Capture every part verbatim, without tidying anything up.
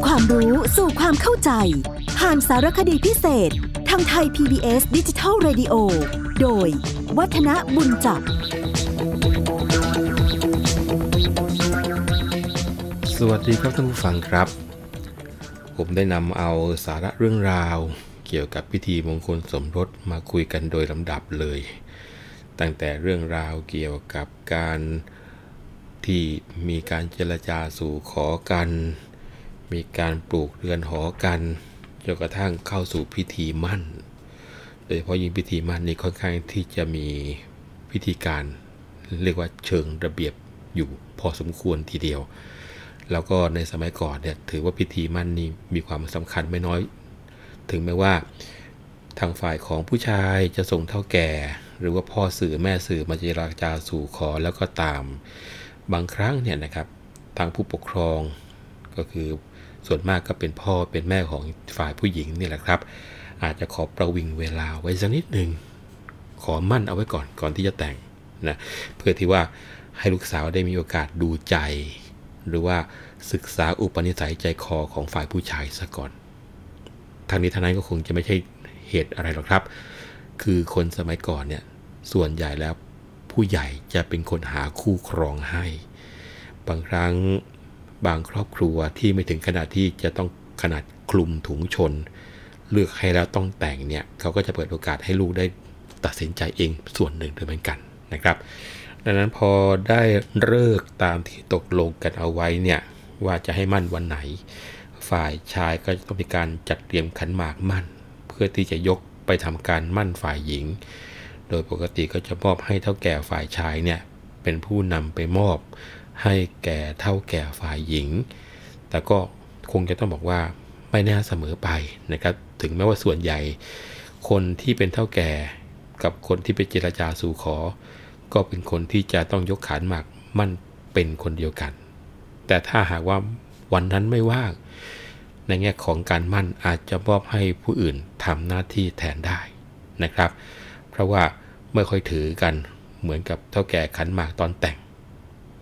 ำความรู้สู่ความเข้าใจผ่านสารคดีพิเศษทางไทย พี บี เอส Digital Radio โดยวัฒนบุญจับสวัสดีครับท่านผู้ฟังครับผมได้นำเอาสาระเรื่องราวเกี่ยวกับพิธีมงคลสมรสมาคุยกันโดยลำดับเลยตั้งแต่เรื่องราวเกี่ยวกับการที่มีการเจรจาสู่ขอกันมีการปลูกเรือนหอกันจนกระทั่งเข้าสู่พิธีมั่นโดยเฉพาะยิ่งพิธีมั่นนี่ค่อนข้างที่จะมีพิธีการเรียกว่าเชิงระเบียบอยู่พอสมควรทีเดียวแล้วก็ในสมัยก่อนเนี่ยถือว่าพิธีมั่นนี่มีความสำคัญไม่น้อยถึงแม้ว่าทางฝ่ายของผู้ชายจะส่งเท่าแก่หรือว่าพ่อสื่อแม่สื่อมาเจรจาสู่ขอแล้วก็ตามบางครั้งเนี่ยนะครับทางผู้ปกครองก็คือส่วนมากก็เป็นพ่อเป็นแม่ของฝ่ายผู้หญิงนี่แหละครับอาจจะขอประวิงเวลาไว้สักนิดนึงขอมั่นเอาไว้ก่อนก่อนที่จะแต่งนะเพื่อที่ว่าให้ลูกสาวได้มีโอกาสดูใจหรือว่าศึกษาอุปนิสัยใจคอของฝ่ายผู้ชายซะก่อนทางนี้ทางนั้นก็คงจะไม่ใช่เหตุอะไรหรอกครับคือคนสมัยก่อนเนี่ยส่วนใหญ่แล้วผู้ใหญ่จะเป็นคนหาคู่ครองให้บางครั้งบางครอบครัวที่ไม่ถึงขนาดที่จะต้องขนาดคลุมถุงชนเลือกให้แล้วต้องแต่งเนี่ยเขาก็จะเปิดโอกาสให้ลูกได้ตัดสินใจเองส่วนหนึ่งด้วยเหมือนกันนะครับดังนั้นพอได้เลิกตามที่ตกลงกันเอาไว้เนี่ยว่าจะให้มั่นวันไหนฝ่ายชายก็ต้องมีการจัดเตรียมขันหมากมั่นเพื่อที่จะยกไปทำการมั่นฝ่ายหญิงโดยปกติก็จะมอบให้เท่าแก่ฝ่ายชายเนี่ยเป็นผู้นำไปมอบให้แก่เท่าแก่ฝ่ายหญิงแต่ก็คงจะต้องบอกว่าไม่แน่เสมอไปนะครับถึงแม้ว่าส่วนใหญ่คนที่เป็นเท่าแก่กับคนที่ไปเจรจาสู่ขอก็เป็นคนที่จะต้องยกขันหมากมั่นเป็นคนเดียวกันแต่ถ้าหากว่าวันนั้นไม่ว่างในแง่ของการมั่นอาจจะมอบให้ผู้อื่นทำหน้าที่แทนได้นะครับเพราะว่าไม่ค่อยถือกันเหมือนกับเท่าแก่ขันหมากตอนแต่ง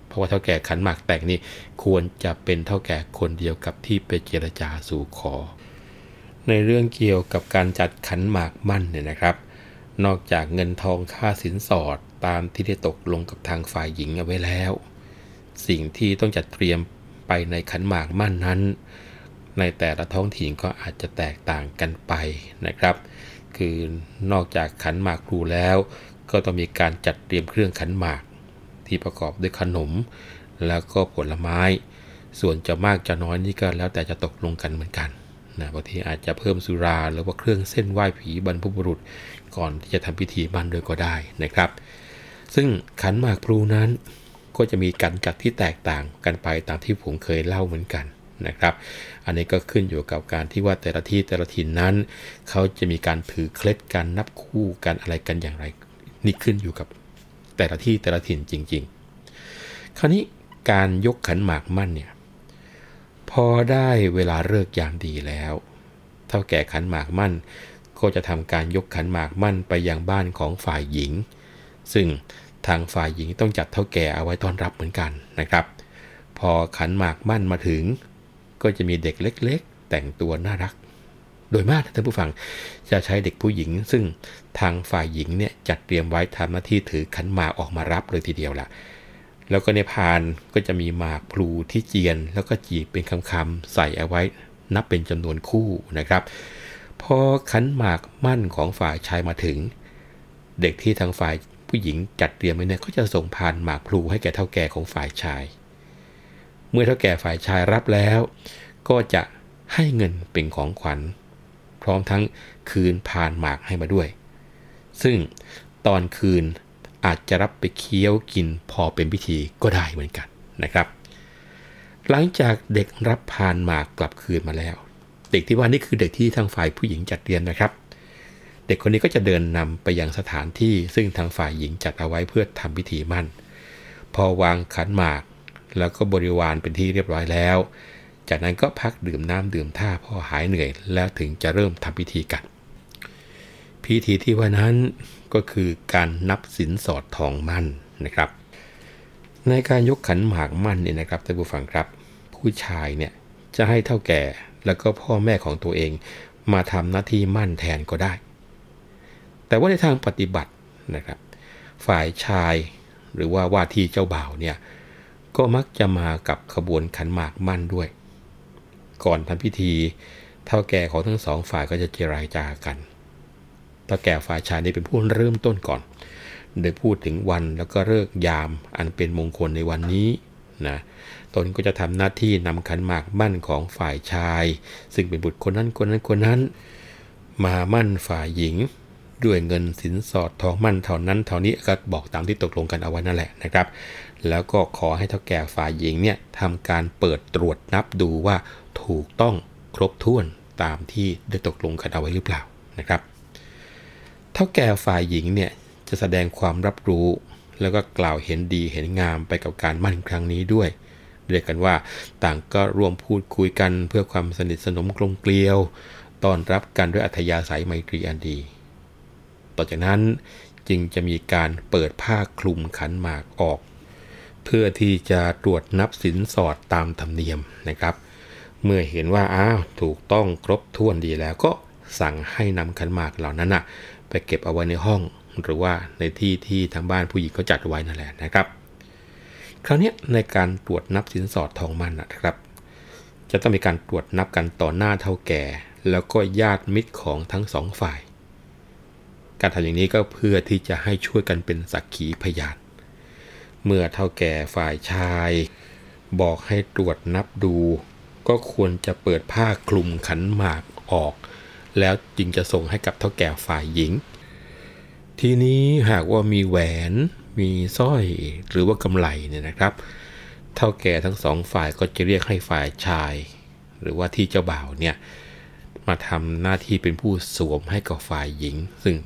เพราะว่าเท่าแก่ขันหมากแต่งนี่ควรจะเป็นเท่าแก่คนเดียวกับที่ไปเจรจาสู่ขอในเรื่องเกี่ยวกับการจัดขันหมากมั่นเนี่ยนะครับนอกจากเงินทองค่าสินสอดตามที่ได้ตกลงกับทางฝ่ายหญิงเอาไว้แล้วสิ่งที่ต้องจัดเตรียมไปในขันหมากมั่นนั้นในแต่ละท้องถิ่นก็อาจจะแตกต่างกันไปนะครับคือนอกจากขันหมากพลูแล้วก็ต้องมีการจัดเตรียมเครื่องขันหมากที่ประกอบด้วยขนมแล้วก็ผลไม้ส่วนจะมากจะน้อยนี่ก็แล้วแต่จะตกลงกันเหมือนกันนะบางทีอาจจะเพิ่มสุราหรือว่าเครื่องเส้นไหว้ผีบรรพบุรุษก่อนที่จะทำพิธีมั่นโดยก็ได้นะครับซึ่งขันหมากพลูนั้นก็จะมีการจัดที่แตกต่างกันไปตามที่ผมเคยเล่าเหมือนกันนะครับอันนี้ก็ขึ้นอยู่กับการที่ว่าแต่ละที่แต่ละถิ่นนั้นเขาจะมีการถือเคล็ดการนับคู่กันอะไรกันอย่างไรนี่ขึ้นอยู่กับแต่ละที่แต่ละถิ่นจริงๆคราวนี้การยกขันหมากมั่นเนี่ยพอได้เวลาฤกษ์ยามดีแล้วเฒ่าแก่ขันหมากมั่นก็จะทำการยกขันหมากมั่นไปยังบ้านของฝ่ายหญิงซึ่งทางฝ่ายหญิงต้องจัดเฒ่าแก่เอาไว้ต้อนรับเหมือนกันนะครับพอขันหมากมั่นมาถึงก็จะมีเด็กเล็กๆแต่งตัวน่ารักโดยมากท่านผู้ฟังจะใช้เด็กผู้หญิงซึ่งทางฝ่ายหญิงเนี่ยจัดเตรียมไว้ทำหน้าที่ถือขันหมากออกมารับเลยทีเดียวล่ะแล้วก็ในพานก็จะมีหมากพลูที่เจียนแล้วก็จีบเป็นคำๆใส่เอาไว้นับเป็นจำนวนคู่นะครับพอขันหมากมั่นของฝ่ายชายมาถึงเด็กที่ทางฝ่ายผู้หญิงจัดเตรียมไว้เนี่ยก็จะส่งพานหมากพลูให้แก่เฒ่าแก่ของฝ่ายชายเมื่อเฒ่าแก่ฝ่ายชายรับแล้วก็จะให้เงินเป็นของขวัญพร้อมทั้งคืนพานหมากให้มาด้วยซึ่งตอนคืนอาจจะรับไปเคี้ยวกินพอเป็นพิธีก็ได้เหมือนกันนะครับหลังจากเด็กรับพานหมากกลับคืนมาแล้วเด็กที่ว่านี่คือเด็กที่ทางฝ่ายผู้หญิงจัดเตรียมนะครับเด็กคนนี้ก็จะเดินนำไปยังสถานที่ซึ่งทางฝ่ายหญิงจัดเอาไว้เพื่อทำพิธีมั่นพอวางขันหมากแล้วก็บริวารเป็นที่เรียบร้อยแล้วจากนั้นก็พักดื่มน้ำดื่มท่าพอหายเหนื่อยแล้วถึงจะเริ่มทำพิธีกันพิธีที่ว่านั้นก็คือการนับสินสอดทองมั่นนะครับในการยกขันหมากมั่นเนี่ยนะครับท่านผู้ฟังครับผู้ชายเนี่ย จะให้เฒ่าแก่แล้วก็พ่อแม่ของตัวเองมาทำหน้าที่มั่นแทนก็ได้แต่ว่าในทางปฏิบัตินะครับฝ่ายชายหรือว่าว่าที่เจ้าบ่าวเนี่ยก็มักจะมากับขบวนขันหมากมั่นด้วยก่อนทำพิธีเฒ่าแก่ของทั้งสองฝ่ายก็จะเจรจากันเฒ่าแก่ฝ่ายชายนี่เป็นผู้เริ่มต้นก่อนโดยพูดถึงวันแล้วก็ฤกษ์ยามอันเป็นมงคลในวันนี้นะตนก็จะทำหน้าที่นำขันหมากมั่นของฝ่ายชายซึ่งเป็นบุตรคนนั้นคนนั้นคนนั้นมามั่นฝ่ายหญิงด้วยเงินสินสอดทองมั่นเท่านั้นเท่านี้ก็บอกตามที่ตกลงกันเอาไว้นั่นแหละนะครับแล้วก็ขอให้เฒ่าแก่ฝ่ายหญิงเนี่ยทำการเปิดตรวจนับดูว่าถูกต้องครบถ้วนตามที่ได้ตกลงกันเอาไว้หรือเปล่านะครับเฒ่าแก่ฝ่ายหญิงเนี่ยจะแสดงความรับรู้แล้วก็กล่าวเห็นดีเห็นงามไปกับการมั่นครั้งนี้ด้วยเรียกกันว่าต่างก็ร่วมพูดคุยกันเพื่อความสนิทสนมกลมเกลียวต้อนรับกันด้วยอัธยาศัยไมตรีอันดีต่อจากนั้นจึงจะมีการเปิดผ้าคลุมขันหมากออกเพื่อที่จะตรวจนับสินสอดตามธรรมเนียมนะครับเมื่อเห็นว่าอ้าวถูกต้องครบถ้วนดีแล้วก็สั่งให้นำขันหมากเหล่านั้นนะไปเก็บเอาไว้ในห้องหรือว่าในที่ที่ทางบ้านผู้หญิงเขาจัดไว้นั่นแหละนะครับคราวนี้ในการตรวจนับสินสอดทองมันนะครับจะต้องมีการตรวจนับกันต่อหน้าเฒ่าแก่แล้วก็ญาติมิตรของทั้งสองฝ่ายการทำอย่างนี้ก็เพื่อที่จะให้ช่วยกันเป็นสักขีพยานเมื่อเฒ่าแก่ฝ่ายชายบอกให้ตรวจนับดูก็ควรจะเปิดผ้าคลุมขันหมากออกแล้วจึงจะส่งให้กับเฒ่าแก่ฝ่ายหญิงทีนี้หากว่ามีแหวนมีสร้อยหรือว่ากำไลเนี่ยนะครับเฒ่าแก่ทั้งสองฝ่ายก็จะเรียกให้ฝ่ายชายหรือว่าที่เจ้าบ่าวเนี่ยมาทำหน้าที่เป็นผู้สวมให้กับฝ่ายหญิงซึ่ง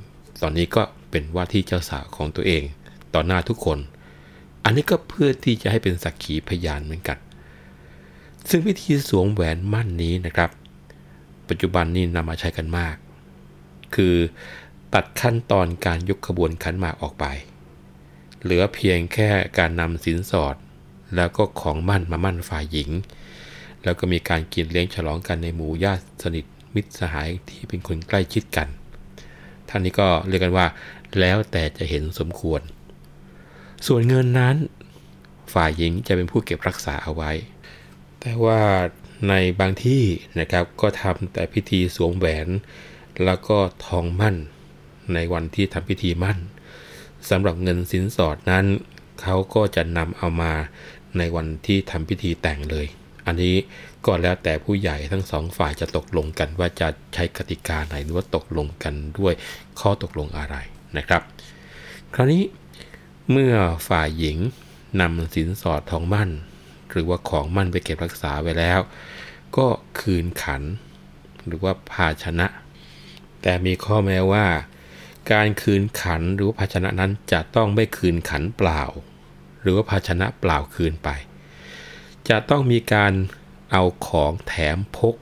ตอนนี้ก็เป็นว่าที่เจ้าสาวของตัวเองต่อหน้าทุกคนอันนี้ก็เพื่อที่จะให้เป็นสักขีพยานเหมือนกันซึ่งวิธีสวมแหวนมั่นนี้นะครับปัจจุบันนี้นำมาใช้กันมากคือตัดขั้นตอนการยกขบวนขันหมากออกไปเหลือเพียงแค่การนำสินสอดแล้วก็ของมั่นมามั่นฝ่ายหญิงแล้วก็มีการกินเลี้ยงฉลองกันในหมู่ญาติสนิทมิตรสหายที่เป็นคนใกล้ชิดกันท่านนี้ก็เรียกกันว่าแล้วแต่จะเห็นสมควรส่วนเงินนั้นฝ่ายหญิงจะเป็นผู้เก็บรักษาเอาไว้แต่ว่าในบางที่นะครับก็ทำแต่พิธีสวมแหวนแล้วก็ทองมั่นในวันที่ทำพิธีมั่นสำหรับเงินสินสอดนั้นเขาก็จะนำเอามาในวันที่ทำพิธีแต่งเลยอันนี้ก็แล้วแต่ผู้ใหญ่ทั้งสองฝ่ายจะตกลงกันว่าจะใช้กติกาไหนหรือว่าตกลงกันด้วยข้อตกลงอะไรนะครับคราวนี้เมื่อฝ่ายหญิงนำสินสอดทองมั่นหรือว่าของมั่นไปเก็บรักษาไว้แล้วก็คืนขันหรือว่าภาชนะแต่มีข้อแม้ว่าการคืนขันหรือว่าภาชนะนั้นจะต้องไม่คืนขันเปล่าหรือว่าภาชนะเปล่าคืนไปจะต้องมีการเอาของแถมพก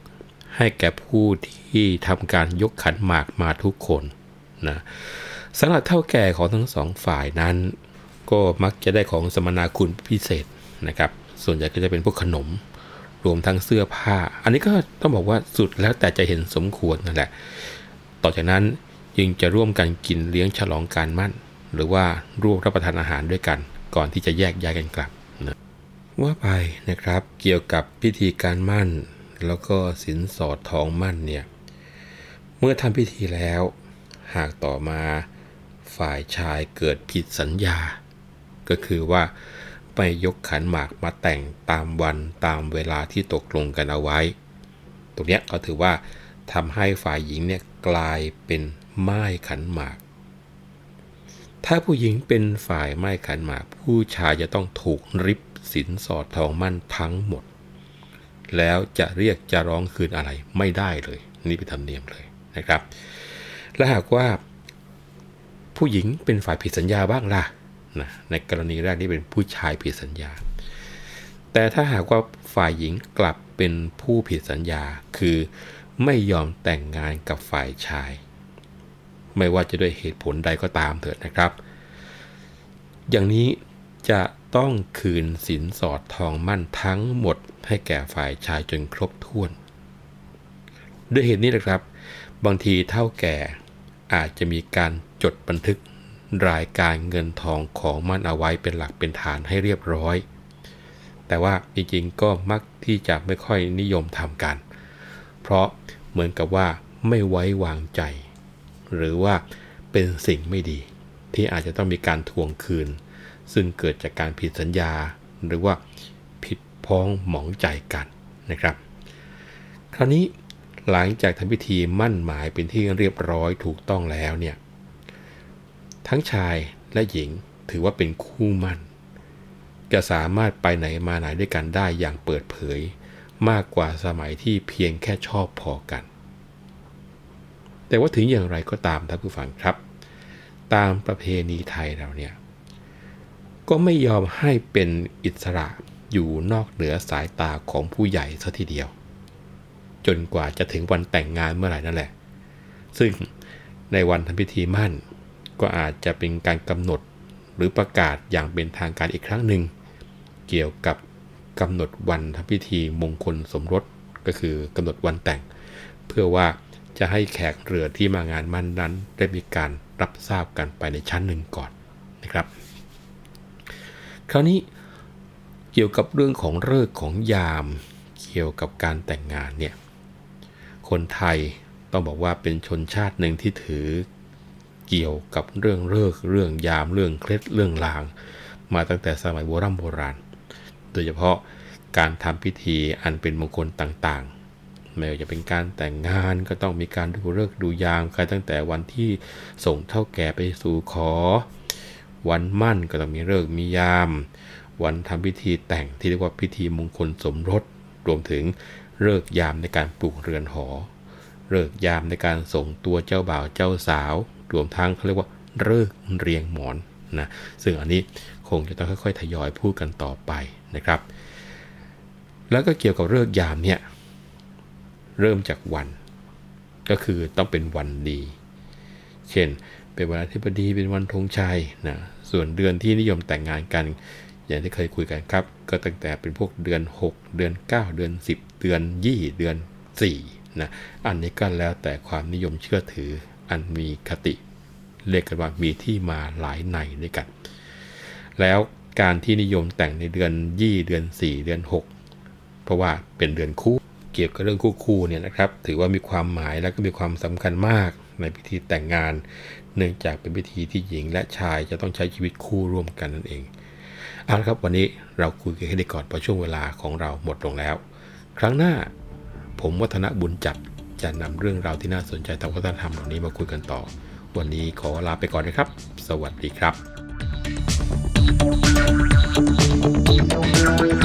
ให้แก่ผู้ที่ทำการยกขันหมากมาทุกคนนะสำหรับเฒ่าแก่ของทั้งสองฝ่ายนั้นก็มักจะได้ของสมนาคุณพิเศษนะครับส่วนใหญ่ก็จะเป็นพวกขนมรวมทั้งเสื้อผ้าอันนี้ก็ต้องบอกว่าสุดแล้วแต่จะเห็นสมควรนั่นแหละต่อจากนั้นจึงจะร่วมกันกินเลี้ยงฉลองการมั่นหรือว่าร่วมรับประทานอาหารด้วยกันก่อนที่จะแยกย้ายกันกลับนะว่าไปนะครับเกี่ยวกับพิธีการมั่นแล้วก็สินสอดทองมั่นเนี่ยเมื่อทำพิธีแล้วหากต่อมาฝ่ายชายเกิดผิดสัญญาก็คือว่าไปยกขันหมากมาแต่งตามวันตามเวลาที่ตกลงกันเอาไว้ตรงเนี้ยก็ถือว่าทำให้ฝ่ายหญิงเนี่ยกลายเป็นม่ายขันหมากถ้าผู้หญิงเป็นฝ่ายม่ายขันหมากผู้ชายจะต้องถูกริบสินสอดทองมั่นทั้งหมดแล้วจะเรียกจะร้องคืนอะไรไม่ได้เลยนี่เป็นธรรมเนียมเลยนะครับและหากว่าผู้หญิงเป็นฝ่ายผิดสัญญาบ้างล่ะนะในกรณีแรกนี่เป็นผู้ชายผิดสัญญาแต่ถ้าหากว่าฝ่ายหญิงกลับเป็นผู้ผิดสัญญาคือไม่ยอมแต่งงานกับฝ่ายชายไม่ว่าจะด้วยเหตุผลใดก็ตามเถิดนะครับอย่างนี้จะ ต้องคืนสินสอดทองมั่นทั้งหมดให้แก่ฝ่ายชายจนครบถ้วนด้วยเหตุนี้นะครับบางทีเฒ่าแก่อาจจะมีการจดบันทึกรายการเงินทองของมั่นเอาไว้เป็นหลักเป็นฐานให้เรียบร้อยแต่ว่าจริงๆก็มักที่จะไม่ค่อยนิยมทำกันเพราะเหมือนกับว่าไม่ไว้วางใจหรือว่าเป็นสิ่งไม่ดีที่อาจจะต้องมีการทวงคืนซึ่งเกิดจากการผิดสัญญาหรือว่าผิดพ้องหมองใจกันนะครับคราวนี้หลังจากทำพิธีมั่นหมายเป็นที่เรียบร้อยถูกต้องแล้วเนี่ยทั้งชายและหญิงถือว่าเป็นคู่มั่นจะสามารถไปไหนมาไหนด้วยกันได้อย่างเปิดเผยมากกว่าสมัยที่เพียงแค่ชอบพอกันแต่ว่าถึงอย่างไรก็ตามท่านผู้ฟังครับตามประเพณีไทยเราเนี่ยก็ไม่ยอมให้เป็นอิสระอยู่นอกเหนือสายตาของผู้ใหญ่ซะทีเดียวจนกว่าจะถึงวันแต่งงานเมื่อไหร่นั่นแหละซึ่งในวันทำพิธีมั่นก็อาจจะเป็นการกำหนดหรือประกาศอย่างเป็นทางการอีกครั้งหนึ่งเกี่ยวกับกำหนดวันทำพิธีมงคลสมรสก็คือกำหนดวันแต่งเพื่อว่าจะให้แขกเรือที่มางานมั่นนั้นได้มีการรับทราบกันไปในชั้นหนึ่งก่อนนะครับคราวนี้เกี่ยวกับเรื่องของฤกษ์ของยามเกี่ยวกับการแต่งงานเนี่ยคนไทยต้องบอกว่าเป็นชนชาติหนึ่งที่ถือเกี่ยวกับเรื่องฤกษ์เรื่องยามเรื่องเคล็ดเรื่องลางมาตั้งแต่สมัยโบราณโบราณโดยเฉพาะการทำพิธีอันเป็นมงคลต่างๆไม่ว่าจะเป็นการแต่งงานก็ต้องมีการดูฤกษ์ดูยามกันตั้งแต่วันที่ส่งเฒ่าแก่ไปสู่ขอวันมั่นก็ต้องมีฤกษ์มียามวันทำพิธีแต่งที่เรียกว่าพิธีมงคลสมรสรวมถึงฤกษ์ยามในการปลูกเรือนหอฤกษ์ยามในการส่งตัวเจ้าบ่าวเจ้าสาวรวมทั้งเขาเรียกว่าฤกษ์เรียงหมอนนะซึ่งอันนี้คงจะต้องค่อยๆทยอยพูดกันต่อไปนะครับแล้วก็เกี่ยวกับฤกษ์ยามเนี่ยเริ่มจากวันก็คือต้องเป็นวันดีเช่นเป็นวันอาทิตย์ดีเป็นวันธงชัยนะส่วนเดือนที่นิยมแต่งงานกันอย่างที่เคยคุยกันครับก็ตั้งแต่เป็นพวกเดือนหกเดือนเก้าเดือนสิบเดือนยี่สิบเดือนสี่นะอันนี้ก็แล้วแต่ความนิยมเชื่อถืออันมีคติเรียกกันว่ามีที่มาหลายในด้วยกันแล้วการที่นิยมแต่งในเดือนยี่สิบเดือนสี่เดือนหกเพราะว่าเป็นเดือนคู่เกี่ยวกับเรื่องคู่ๆเนี่ยนะครับถือว่ามีความหมายและก็มีความสำคัญมากในพิธีแต่งงานเนื่องจากเป็นพิธีที่หญิงและชายจะต้องใช้ชีวิตคู่ร่วมกันนั่นเองเอาละครับวันนี้เราคุยกันให้ได้ก่อนเพราะช่วงเวลาของเราหมดลงแล้วครั้งหน้าผมวัฒนะบุญจัดจะนำเรื่องราวที่น่าสนใจทางวัฒนธรรมเหล่านี้มาคุยกันต่อวันนี้ขอลาไปก่อนนะครับสวัสดีครับ